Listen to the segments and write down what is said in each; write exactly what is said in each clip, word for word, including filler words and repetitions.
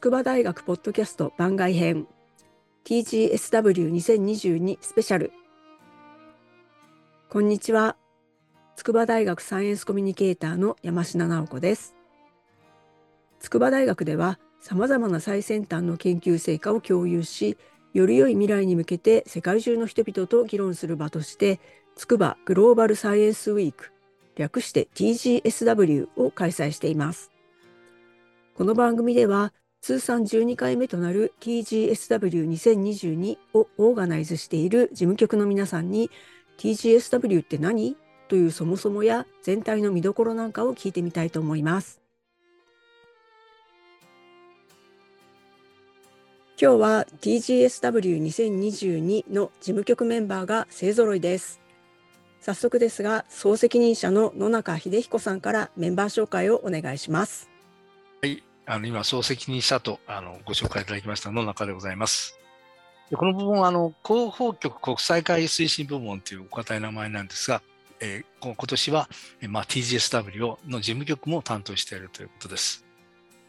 筑波大学ポッドキャスト番外編 ティージーエスダブリューにせんにじゅうに スペシャル。こんにちは、筑波大学サイエンスコミュニケーターの山科直子です。筑波大学では様々な最先端の研究成果を共有し、より良い未来に向けて世界中の人々と議論する場として筑波グローバルサイエンスウィーク、略して ティージーエスダブリュー を開催しています。この番組では通算じゅうにかいめとなる ティージーエスダブリューにせんにじゅうに をオーガナイズしている事務局の皆さんに ティージーエスダブリュー って何?というそもそもや全体の見どころなんかを聞いてみたいと思います。今日は ティージーエスダブリューにせんにじゅうに の事務局メンバーが勢ぞろいです。早速ですが、総責任者の野中秀彦さんからメンバー紹介をお願いします。はい。あの今、総責任者とあのご紹介いただきました野中でございます。でこの部門はあの広報局国際会議推進部門というお堅い名前なんですが、えー、今年は、まあ、ティージーエスダブリュー の事務局も担当しているということです。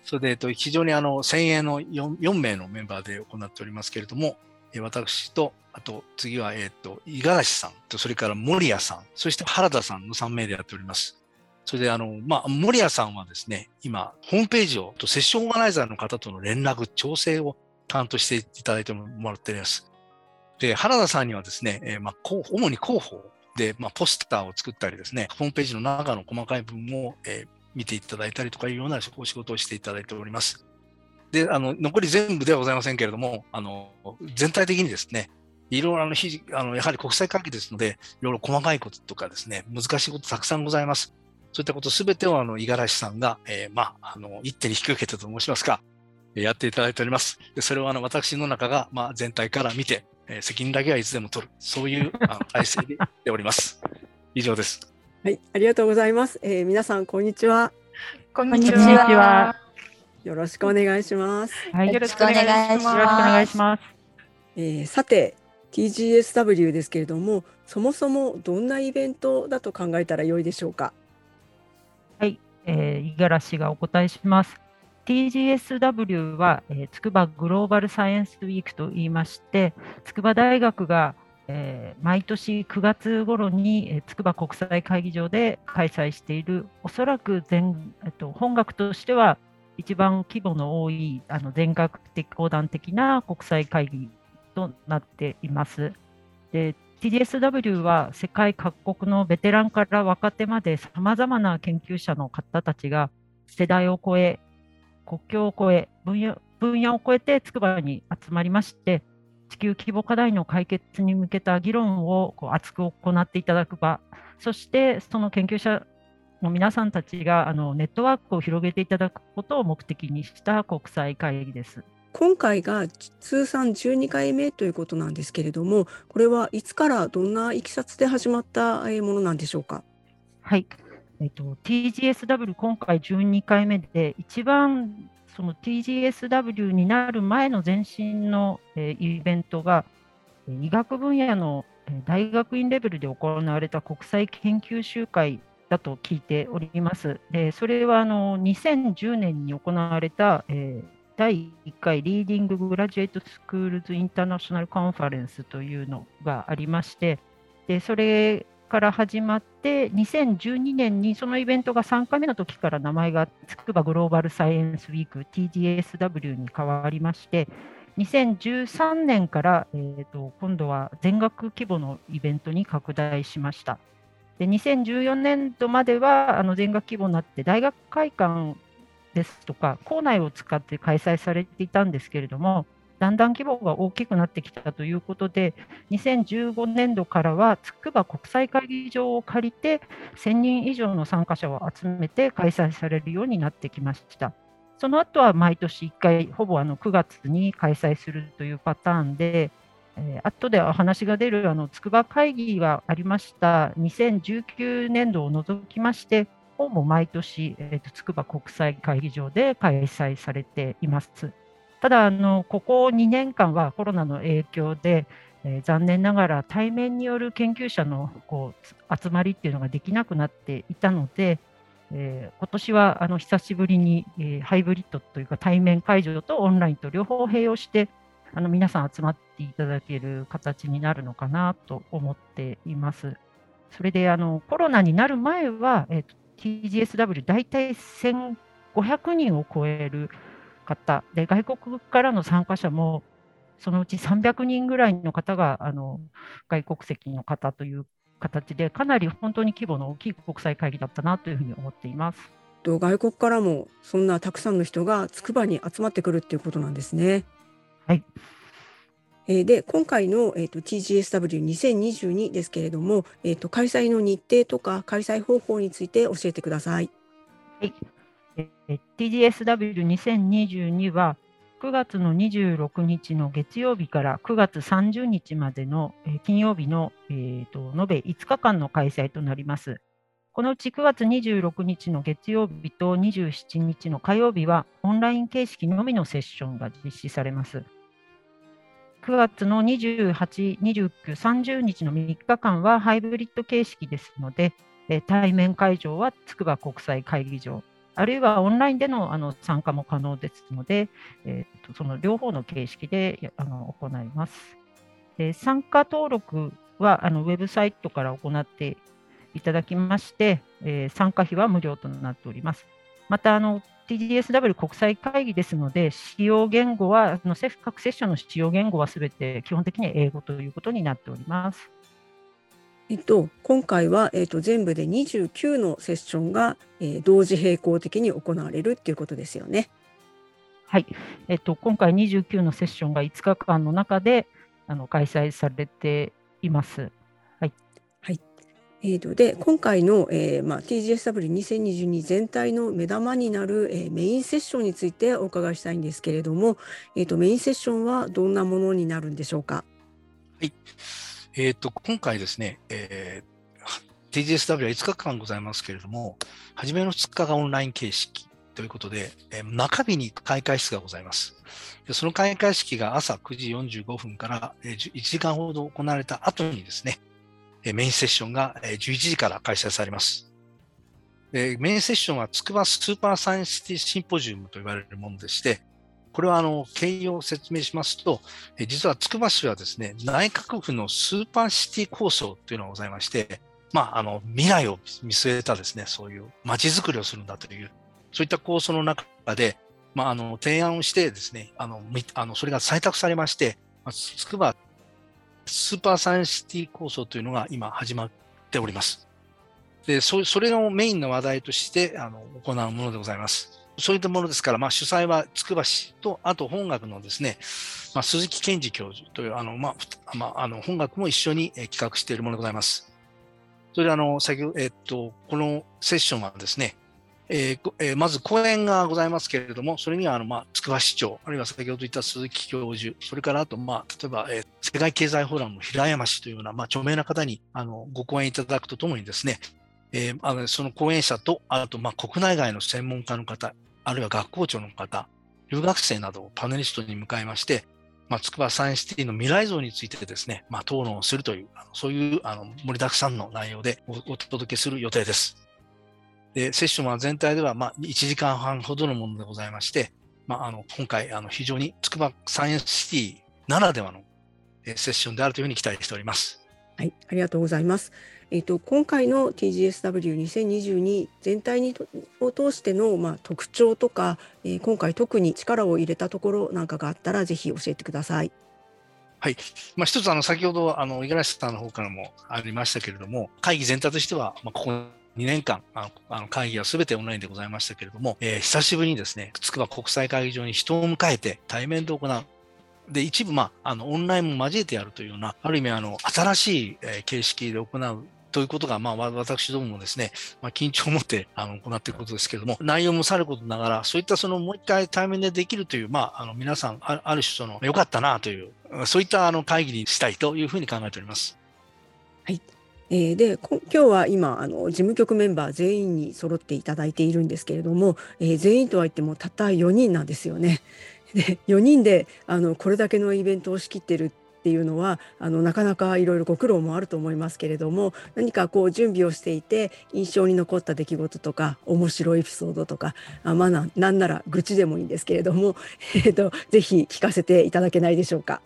それで、えっと、非常にあの先鋭の よん, よん名のメンバーで行っておりますけれども、えー、私と、あと次は、えー、っと五十嵐さんと、それから森谷さん、そして原田さんのさん名でやっております。それであの、まあ、森谷さんはですね、今、ホームページをとセッションオーガナイザーの方との連絡、調整を担当していただいてもらっています。で、原田さんにはですね、えーまあ、主に広報で、まあ、ポスターを作ったりですね、ホームページの中の細かい部分を、えー、見ていただいたりとかいうようなお仕事をしていただいております。で、あの残り全部ではございませんけれども、あの全体的にですね、いろいろあのあのやはり国際会議ですので、いろいろ細かいこととかですね、難しいことたくさんございます。そういったことすべてをあの五十嵐さんが、えー、まあ、あの、一手に引き受けてと申しますか、やっていただいております。で、それをあの、私の中が、まあ、全体から見て、えー、責任だけはいつでも取る。そういうあの体制でやっております。以上です。はい、ありがとうございます。えー、皆さん、こんにちは。こんにちは。よろしくお願いします。はい、よろしくお願いします。よろしくお願いします。えー、さて、ティージーエスダブリュー ですけれども、そもそもどんなイベントだと考えたらよいでしょうか。はい、えー、五十嵐がお答えします。ティージーエスダブリュー は、えー、筑波グローバルサイエンスウィークといいまして、筑波大学が、えー、毎年くがつ頃に、えー、筑波国際会議場で開催している、おそらく全、えっと、本学としては一番規模の多いあの全学的横断的な国際会議となっています。でティージーエスダブリュー は世界各国のベテランから若手までさまざまな研究者の方たちが世代を超え、国境を超え、分野、分野を超えて筑波に集まりまして、地球規模課題の解決に向けた議論をこう熱く行っていただく場、そしてその研究者の皆さんたちがあのネットワークを広げていただくことを目的にした国際会議です。今回が通算じゅうにかいめということなんですけれども、これはいつからどんないきさつで始まったものなんでしょうか。はい、えーと、ティージーエスダブリュー 今回じゅうにかいめで、一番その ティージーエスダブリュー になる前の前身の、えー、イベントが医学分野の大学院レベルで行われた国際研究集会だと聞いております。でそれはあのにせんじゅうねんに行われた、えーだいいっかいリーディンググラジュエイトスクールズインターナショナルカンファレンスというのがありまして、でそれから始まってにせんじゅうにねんにそのイベントがさんかいめの時から名前が筑波グローバルサイエンスウィーク ティージーエスダブリュー に変わりまして、にせんじゅうさんねんから、えーと、今度は全学規模のイベントに拡大しました。でにせんじゅうよねんどまではあの全学規模になって大学会館ですとか校内を使って開催されていたんですけれども、だんだん規模が大きくなってきたということで、にせんじゅうごねんどからは筑波国際会議場を借りてせんにん以上の参加者を集めて開催されるようになってきました。その後は毎年いっかい、ほぼあのくがつに開催するというパターンで、えー、後でお話が出るあの筑波会議がありましたにせんじゅうきゅうねんどを除きまして、も毎年、えーと、筑波国際会議場で開催されています。ただあのここにねんかんはコロナの影響で、えー、残念ながら対面による研究者のこう集まりっていうのができなくなっていたので、えー、今年はあの久しぶりに、えー、ハイブリッドというか対面会場とオンラインと両方併用してあの皆さん集まっていただける形になるのかなと思っています。それであのコロナになる前は、えー、ティージーエスダブリュー 大体せんごひゃくにんを超える方で外国からの参加者もそのうちさんびゃくにんぐらいの方があの外国籍の方という形でかなり本当に規模の大きい国際会議だったなというふうに思っています。外国からもそんなたくさんの人がつくばに集まってくるということなんですね。はい。で今回の、えー、と ティージーエスダブリューにせんにじゅうに ですけれども、えー、と開催の日程とか開催方法について教えてください。はい、えー、ティージーエスダブリューにせんにじゅうに はくがつのにじゅうろくにちの月曜日からくがつさんじゅうにちまでの金曜日の、えー、と延べいつかかんの開催となります。このうちくがつにじゅうろくにちの月曜日とにじゅうしちにちの火曜日はオンライン形式のみのセッションが実施されます。くがつのにじゅうはち、にじゅうく、さんじゅうにちのみっかかんはハイブリッド形式ですので、対面会場はつくば国際会議場、あるいはオンラインで の, あの参加も可能ですので、えー、とその両方の形式であの行います。で参加登録はあのウェブサイトから行っていただきまして、えー、参加費は無料となっております。またあの ティージーエスダブリュー 国際会議ですので、使用言語はあの各セッションの使用言語はすべて基本的に英語ということになっております。えっと、今回は、えっと、全部でにじゅうきゅうのセッションが、えー、同時並行的に行われるということですよね。はい、えっと、今回にじゅうきゅうのセッションがいつかかんの中であの開催されています。はいはいえー、とで今回の、えーまあ、ティージーエスダブリューにせんにじゅうに 全体の目玉になる、えー、メインセッションについてお伺いしたいんですけれども、えー、とメインセッションはどんなものになるんでしょうか。はいえー、と今回ですね、えー、ティージーエスダブリュー はいつかかんございますけれども、初めのふつかがオンライン形式ということで、えー、中日に開会式がございます。でその開会式が朝くじよんじゅうごふんからいちじかんほど行われた後にですね、メインセッションがじゅういちじから開催されます。でメインセッションはつくばスーパーサイエンスティシンポジウムと言われるものでして、これはあの経緯を説明しますと、実はつくば市はですね、内閣府のスーパーシティ構想というのがございまして、まあ、あの未来を見据えたですね、そういう街づくりをするんだという、そういった構想の中で、まあ、あの提案をしてですね、あのあのそれが採択されまして、つくばスーパーサイエンスシティ構想というのが今始まっております。で、それをメインの話題としてあの行うものでございます。そういったものですから、まあ、主催はつくば市と、あと本学のですね、まあ、鈴木健二教授という、あの、まあ、まあ、あの本学も一緒に企画しているものでございます。それで、あの、先ほど、えっと、このセッションはですね、えーえー、まず講演がございますけれども、それには、あの、まあ、つくば市長、あるいは先ほど言った鈴木教授、それから、あと、まあ、例えば、えー、世界経済フォーラムの平山氏というような、まあ、著名な方に、あの、ご講演いただくとともにですね、えー、あのその講演者と、あと、まあ、国内外の専門家の方、あるいは学校長の方、留学生などをパネリストに迎えまして、つくばサイエンスシティの未来像についてですね、まあ、討論をするという、あのそういうあの盛りだくさんの内容で お, お届けする予定です。でセッションは全体では、まあ、いちじかんはんほどのものでございまして、まあ、あの今回あの非常につくばサイエンスシティならではのセッションであるというふうに期待しております。はい、ありがとうございます。えっと、今回の ティージーエスダブリューにせんにじゅうに 全体にを通しての、まあ、特徴とか、えー、今回特に力を入れたところなんかがあったらぜひ教えてください。はい、まあ、一つあの先ほどあの五十嵐さんの方からもありましたけれども、会議全体としては、まあ、ここにねんかんあのあの会議はすべてオンラインでございましたけれども、えー、久しぶりにですね、つくば国際会議場に人を迎えて対面で行う。で一部、まあ、あのオンラインも交えてやるというような、ある意味あの新しい、えー、形式で行うということが、まあ、私どももですね、まあ、緊張を持ってあの行っていることですけれども、内容もさることながら、そういったそのもう一回対面でできるという、まあ、あの皆さんある種その良かったなという、そういったあの会議にしたいというふうに考えております。はい。えー、で今日は今あの事務局メンバー全員に揃っていただいているんですけれども、えー、全員とは言ってもたったよにんなんですよね。でよにんであのこれだけのイベントを仕切ってるってっていうのはあのなかなかいろいろご苦労もあると思いますけれども、何かこう準備をしていて印象に残った出来事とか面白いエピソードとか、あ、まあ、な, なんなら愚痴でもいいんですけれども、えっと、ぜひ聞かせていただけないでしょうか。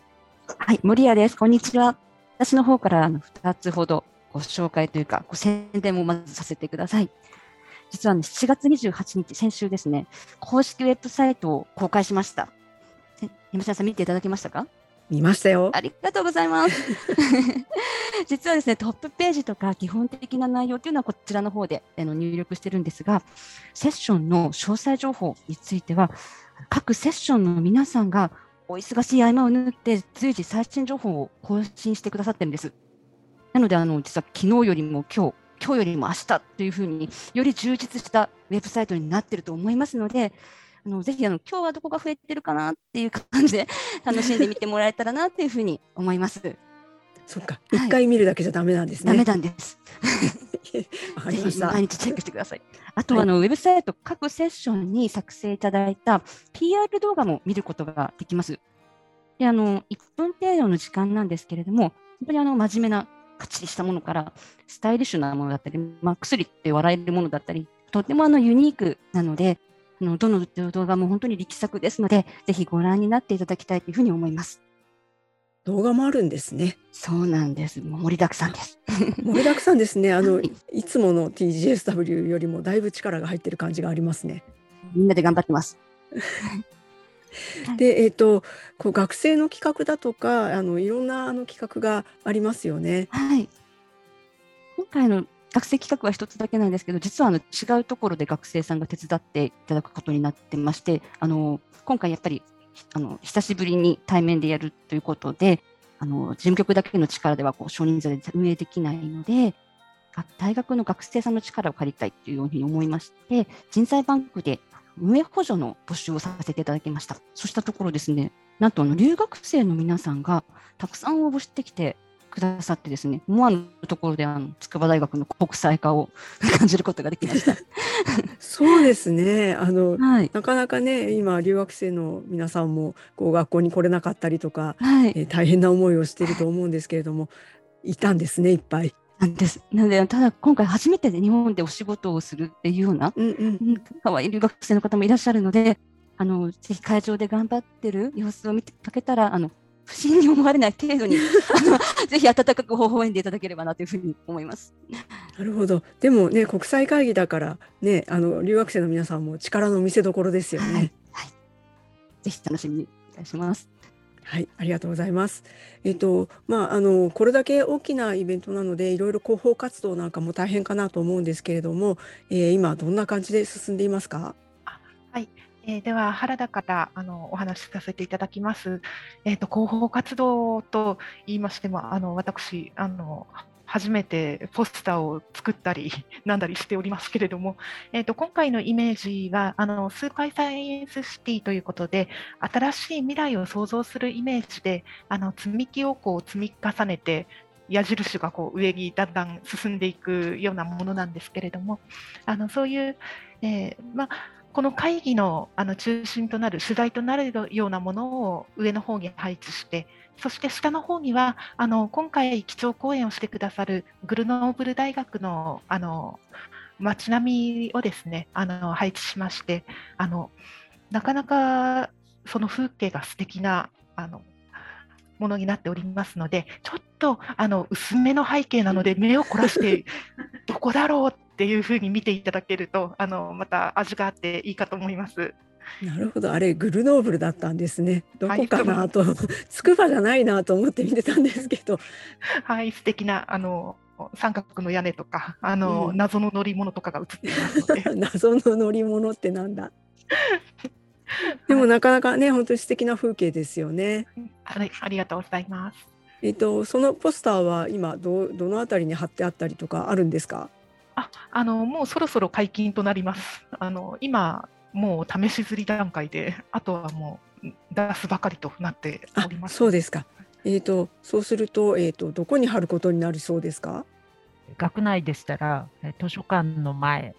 はい、森谷です。こんにちは。私の方からふたつほどご紹介というかご宣伝もまずさせてください。実は、ね、しちがつにじゅうはちにち、先週ですね、公式ウェブサイトを公開しました。山下さん、見ていただけましたか？見ましたよ。ありがとうございます。実はですね、トップページとか基本的な内容というのはこちらの方で入力してるんですが、セッションの詳細情報については、各セッションの皆さんがお忙しい合間を縫って随時最新情報を更新してくださってるんです。なので、あの実は昨日よりも今日、今日よりも明日というふうにより充実したウェブサイトになっていると思いますので、あのぜひあの今日はどこが増えてるかなっていう感じで楽しんでみてもらえたらなというふうに思います。そっか、はい、いっかい見るだけじゃダメなんですね。ダメなんです。わかりました。毎日チェックしてください。あと、はい、あのウェブサイト各セッションに作成いただいた ピーアール 動画も見ることができます。で、あのいっぷん程度の時間なんですけれども、本当にあの真面目なかっちりしたものからスタイリッシュなものだったり、まあ、くすりって笑えるものだったり、とってもあのユニークなので、あのどの動画も本当に力作ですので、ぜひご覧になっていただきたいというふうに思います。動画もあるんですね。そうなんです。盛りだくさんです。盛りだくさんですね。あの、はい、いつもの ティージーエスダブリュー よりもだいぶ力が入ってる感じがありますね。みんなで頑張ってます。で、えーと、こう学生の企画だとか、あのいろんなあの企画がありますよね。はい。今回の学生企画は一つだけなんですけど、実はあの違うところで学生さんが手伝っていただくことになってまして、あの今回やっぱりあの久しぶりに対面でやるということで、あの事務局だけの力ではこう少人数で運営できないので、大学の学生さんの力を借りたいというように思いまして、人材バンクで運営補助の募集をさせていただきました。そうしたところですね、なんとあの留学生の皆さんがたくさん応募してきてくださってですね、思わぬところであの筑波大学の国際化を感じることができました。そうですね。あの、はい、なかなかね、今留学生の皆さんもこう学校に来れなかったりとか、はい、えー、大変な思いをしていると思うんですけれども、いたんですね、いっぱい。なんです。なので、ただ今回初めて、ね、日本でお仕事をするっていうような、うんうん、かわいい留学生の方もいらっしゃるので、あのぜひ会場で頑張ってる様子を見かけたら、あの不審に思われない程度にあのぜひ温かく微笑んでいただければなというふうに思います。なるほど。でもね、国際会議だから、ね、あの留学生の皆さんも力の見せどころですよね。はいはい、ぜひ楽しみにお願いします。はい、ありがとうございます。えっと、まあ、あのこれだけ大きなイベントなので、いろいろ広報活動なんかも大変かなと思うんですけれども、えー、今どんな感じで進んでいますか？はい、えー、では原田からあのお話しさせていただきます。えっと、広報活動と言いましても、あの私あの初めてポスターを作ったりなんだりしておりますけれども、えーと、今回のイメージはあのスーパーサイエンスシティということで、新しい未来を想像するイメージで、あの積み木をこう積み重ねて矢印がこう上にだんだん進んでいくようなものなんですけれども、あのそういう、えーまあ、この会議の、あの中心となる取材となるようなものを上の方に配置して、そして下の方にはあの今回基調講演をしてくださるグルノーブル大学のあの街並みをですね、あの配置しまして、あのなかなかその風景が素敵なあのものになっておりますので、ちょっとあの薄めの背景なので目を凝らしてどこだろうっていうふうに見ていただけると、あのまた味があっていいかと思います。なるほど。あれグルノーブルだったんですね。どこかなと、はい、筑波じゃないなと思って見てたんですけど、はい、素敵なあの三角の屋根とか、あの、うん、謎の乗り物とかが映っていますので謎の乗り物ってなんだでもなかなかね、本当に素敵な風景ですよね。はい、ありがとうございます。えっと、そのポスターは今 ど, どのあたりに貼ってあったりとかあるんですか？あ、あのもうそろそろ解禁となります。あの今もう試し刷り段階で、あとはもう出すばかりとなっております。そうですか。えーと、そうすると、えーと、どこに貼ることになりそうですか？学内でしたら図書館の前、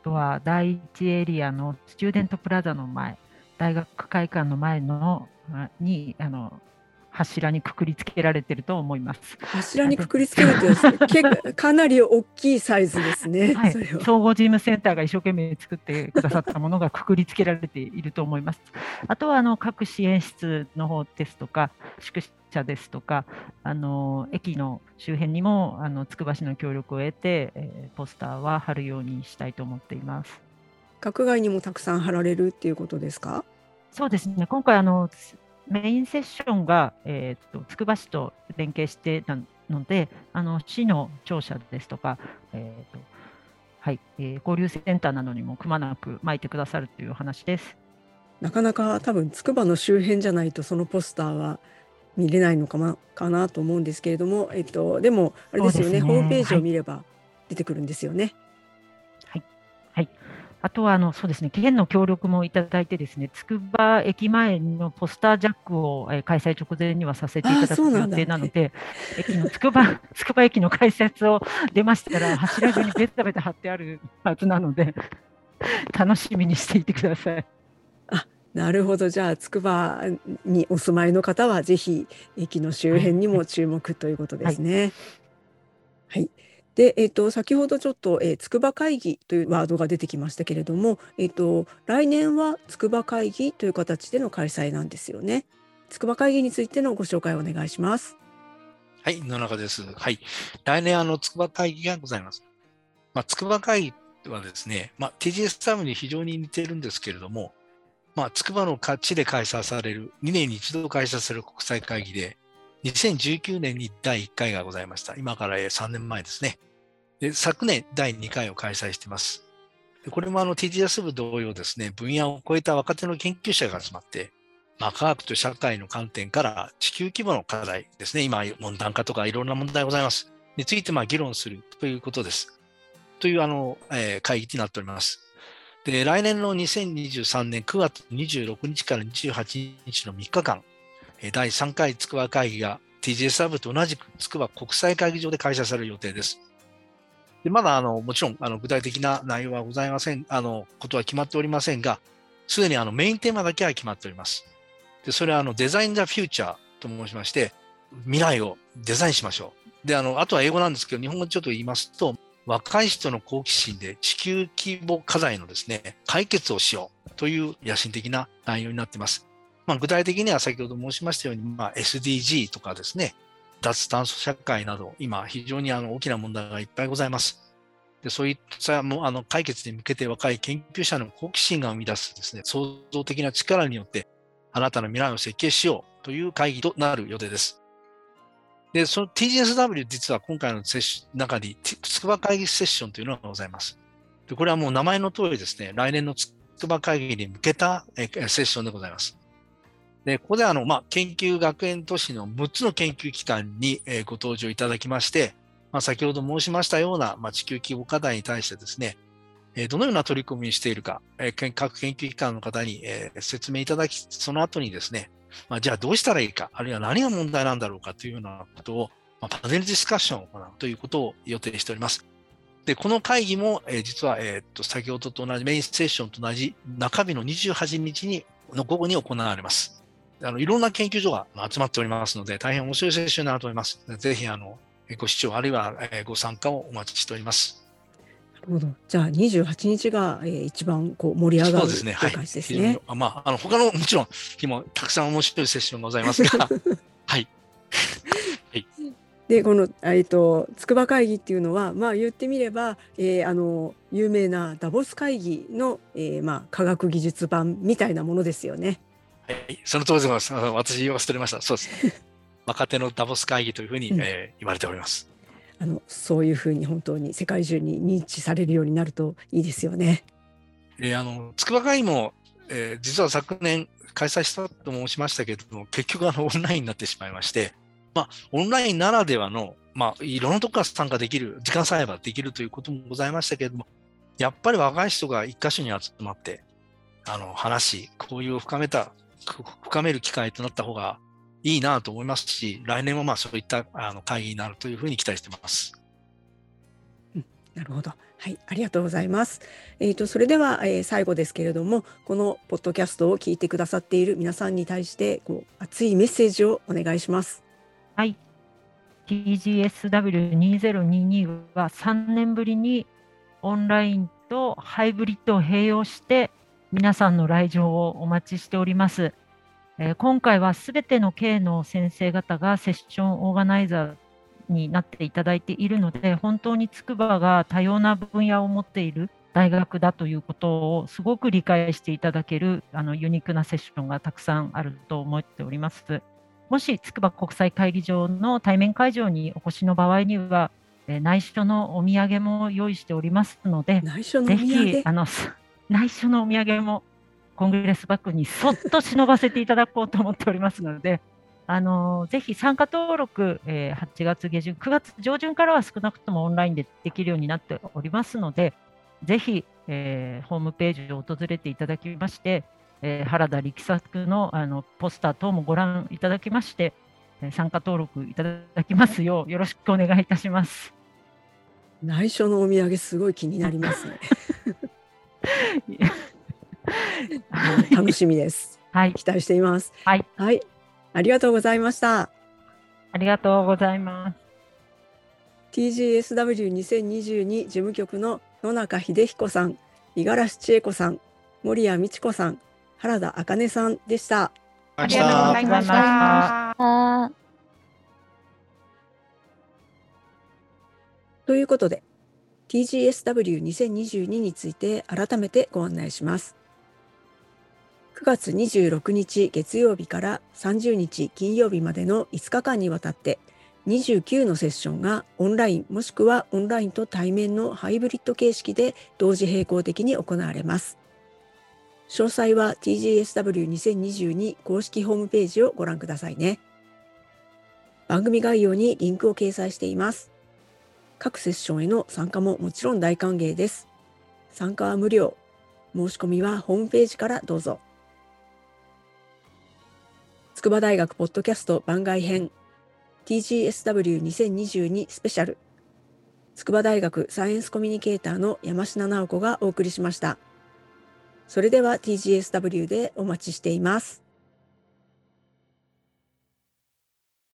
あとはだいいちエリアのスチューデントプラザの前、大学会館の前のにあの柱にくくりつけられてると思います。柱にくくりつけるというかなり大きいサイズですね、はい、それは総合事務センターが一生懸命作ってくださったものがくくりつけられていると思います。あとはあの各支援室の方ですとか宿舎ですとかあの駅の周辺にもあのつくば市の協力を得て、えー、ポスターは貼るようにしたいと思っています。学外にもたくさん貼られるっていうことですか？そうですね、今回あのメインセッションが、えー、とつくば市と連携してたのであの市の庁舎ですとか、えーとはいえー、交流センターなどにもくまなく巻いてくださるという話です。なかなか多分つくばの周辺じゃないとそのポスターは見れないのか な, かなと思うんですけれども、えー、とでもあれですよ ね, すね、ホームページを見れば出てくるんですよね。はい、はいはい、あとはあのそうですね、県の協力もいただいてですね、つくば駅前のポスタージャックを、えー、開催直前にはさせていただく予定なので、駅のつくばつくば駅の解説を出ましたら柱上にベタベタ貼ってあるはずなので楽しみにしていてください。あ、なるほど。じゃあつくばにお住まいの方はぜひ駅の周辺にも注目ということですね。はい、はい。でえー、と先ほどちょっとつくば会議というワードが出てきましたけれども、えー、と来年はつくば会議という形での開催なんですよね。つくば会議についてのご紹介をお願いします。はい、野中です。はい、来年あのつくば会議がございます。まあ、つくば会議はですね、まあ、ティージーエスダブリュー に非常に似てるんですけれども、まあ、つくばの地で開催されるにねんにいちど開催される国際会議でにせんじゅうきゅうねんにだいいっかいがございました。今からさんねんまえですね。で昨年だいにかいを開催しています。でこれもあの ティージーエス 部同様ですね、分野を超えた若手の研究者が集まって、まあ、科学と社会の観点から地球規模の課題ですね、今温暖化とかいろんな問題がございます。についてまあ議論するということです。というあの、えー、会議になっております。で来年のにせんにじゅうさんねんくがつにじゅうろくにちからにじゅうはちにちのみっかかん、だいさんかいつくば会議が ティージーエス 部と同じくつくば国際会議場で開催される予定です。でまだあのもちろんあの具体的な内容はございません、あのことは決まっておりませんが、すでにあのメインテーマだけは決まっております。でそれはあのデザイン・ザ・フューチャーと申しまして、未来をデザインしましょう。であのあとは英語なんですけど、日本語でちょっと言いますと、若い人の好奇心で地球規模課題のですね解決をしようという野心的な内容になっています。まあ、具体的には先ほど申しましたように、まあ、エスディージー とかですね、脱炭素社会など、今非常にあの大きな問題がいっぱいございます。でそういったもあの解決に向けて若い研究者の好奇心が生み出すですね、創造的な力によって新たな未来を設計しようという会議となる予定です。で、その ティージーエスダブリュー 実は今回のセッション中につくば会議セッションというのがございます。でこれはもう名前の通りですね、来年のつくば会議に向けたセッションでございます。でここであの、まあ、研究学園都市のむっつの研究機関に、えー、ご登場いただきまして、まあ、先ほど申しましたような、まあ、地球規模課題に対してですね、えー、どのような取り組みをしているか、えー、各研究機関の方に、えー、説明いただき、その後にですね、まあ、じゃあどうしたらいいか、あるいは何が問題なんだろうかというようなことを、まあ、パネルディスカッションを行うということを予定しております。でこの会議も、えー、実は、えーっと、先ほどと同じメインセッションと同じ中日のにじゅうはちにちにの午後に行われます。あのいろんな研究所が集まっておりますので、大変面白いセッションになると思います。ぜひあのご視聴あるいはご参加をお待ちしております。なるほど。じゃあにじゅうはちにちが一番こう盛り上がるですね。はい。ですね。まああの他のもちろん日もたくさん面白いセッションがございますが、はい。はい。でこのえっとつくば会議っていうのはまあ言ってみれば、えー、あの有名なダボス会議の、えー、まあ科学技術版みたいなものですよね。はい、その通りです。私言わせておりました。そうです。若手のダボス会議というふうに、うんえー、言われております。あのそういうふうに本当に世界中に認知されるようになるといいですよね。えー、あのつくば会も、えー、実は昨年開催したと申しましたけれども、結局あのオンラインになってしまいまして、まあ、オンラインならではの、まあ、いろんなところから参加できる、時間さえばできるということもございましたけれども、やっぱり若い人が一箇所に集まってあの話し交流を深めた深める機会となった方がいいなと思いますし、来年はまあそういったあの会議になるというふうに期待しています。なるほど、はい、ありがとうございます。えーと、それでは、えー、最後ですけれども、このポッドキャストを聞いてくださっている皆さんに対してこう熱いメッセージをお願いします。はい、ティージーエスダブリューにせんにじゅうに はさんねんぶりにオンラインとハイブリッドを併用して皆さんの来場をお待ちしております。えー、今回はすべての系の先生方がセッションオーガナイザーになっていただいているので、本当に筑波が多様な分野を持っている大学だということをすごく理解していただけるあのユニークなセッションがたくさんあると思っております。もし筑波国際会議場の対面会場にお越しの場合には、え内緒のお土産も用意しておりますので、内緒のお土産ぜひあの内緒のお土産もコングレスバッグにそっと忍ばせていただこうと思っておりますのであのぜひ参加登録、えー、はちがつ下旬くがつ上旬からは少なくともオンラインでできるようになっておりますので、ぜひ、えー、ホームページを訪れていただきまして、えー、原田力作 の, あのポスター等もご覧いただきまして、えー、参加登録いただきますようよろしくお願いいたします。内緒のお土産すごい気になりますね楽しみです、はい、期待しています、はいはい、ありがとうございました。ありがとうございます。ティージーエスダブリューにせんにじゅうに 事務局の野中秀彦さん、五十嵐千恵子さん、森谷美智子さん、原田茜さんでした。ありがとうございました。ということで、ティージーエスダブリューにせんにじゅうに について改めてご案内します。くがつにじゅうろくにち月曜日からさんじゅうにち金曜日までのいつかかんにわたってにじゅうきゅうのセッションがオンラインもしくはオンラインと対面のハイブリッド形式で同時並行的に行われます。詳細は ティージーエスダブリューにせんにじゅうに 公式ホームページをご覧くださいね。番組概要にリンクを掲載しています。各セッションへの参加ももちろん大歓迎です。参加は無料。申し込みはホームページからどうぞ。筑波大学ポッドキャスト番外編 ティージーエスダブリューにせんにじゅうに スペシャル、筑波大学サイエンスコミュニケーターの山科直子がお送りしました。それでは ティージーエスダブリュー でお待ちしています。